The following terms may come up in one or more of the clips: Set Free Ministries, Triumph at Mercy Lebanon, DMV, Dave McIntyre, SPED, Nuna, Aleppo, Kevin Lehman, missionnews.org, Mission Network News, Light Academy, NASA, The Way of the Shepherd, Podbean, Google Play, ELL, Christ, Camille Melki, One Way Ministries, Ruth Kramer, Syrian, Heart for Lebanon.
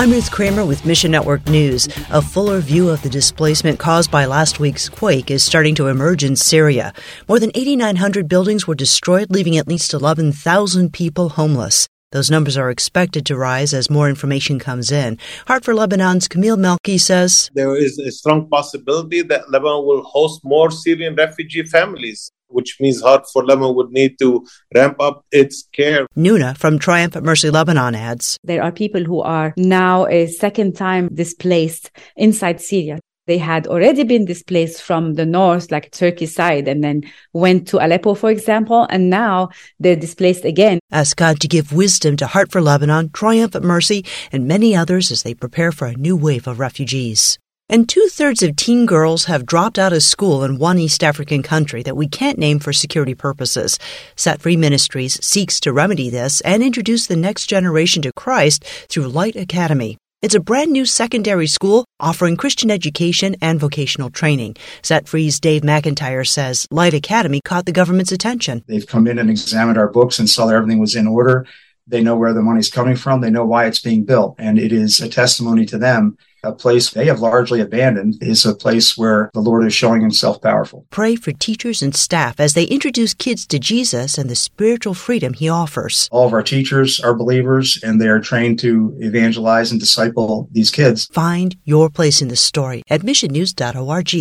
I'm Ruth Kramer with Mission Network News. A fuller view of the displacement caused by last week's quake is starting to emerge in Syria. More than 8,900 buildings were destroyed, leaving at least 11,000 people homeless. Those numbers are expected to rise as more information comes in. Heart for Lebanon's Camille Melki says, there is a strong possibility that Lebanon will host more Syrian refugee families, which means Heart for Lebanon would need to ramp up its care. Nuna from Triumph at Mercy Lebanon adds, there are people who are now a second time displaced inside Syria. They had already been displaced from the north, like Turkey side, and then went to Aleppo, for example, and now they're displaced again. Ask God to give wisdom to Heart for Lebanon, Triumph at Mercy, and many others as they prepare for a new wave of refugees. And 2/3 of teen girls have dropped out of school in one East African country that we can't name for security purposes. Set Free Ministries seeks to remedy this and introduce the next generation to Christ through Light Academy. It's a brand new secondary school offering Christian education and vocational training. Set Free's Dave McIntyre says Light Academy caught the government's attention. They've come in and examined our books and saw that everything was in order. They know where the money's coming from. They know why it's being built. And it is a testimony to them. A place they have largely abandoned is a place where the Lord is showing himself powerful. Pray for teachers and staff as they introduce kids to Jesus and the spiritual freedom he offers. All of our teachers are believers, and they are trained to evangelize and disciple these kids. Find your place in the story at missionnews.org.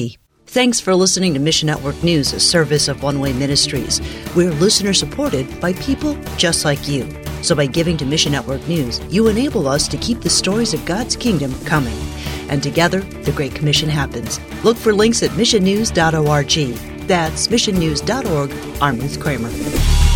Thanks for listening to Mission Network News, a service of One Way Ministries. We're listener-supported by people just like you. So by giving to Mission Network News, you enable us to keep the stories of God's kingdom coming. And together, the Great Commission happens. Look for links at missionnews.org. That's missionnews.org. I'm Ruth Kramer.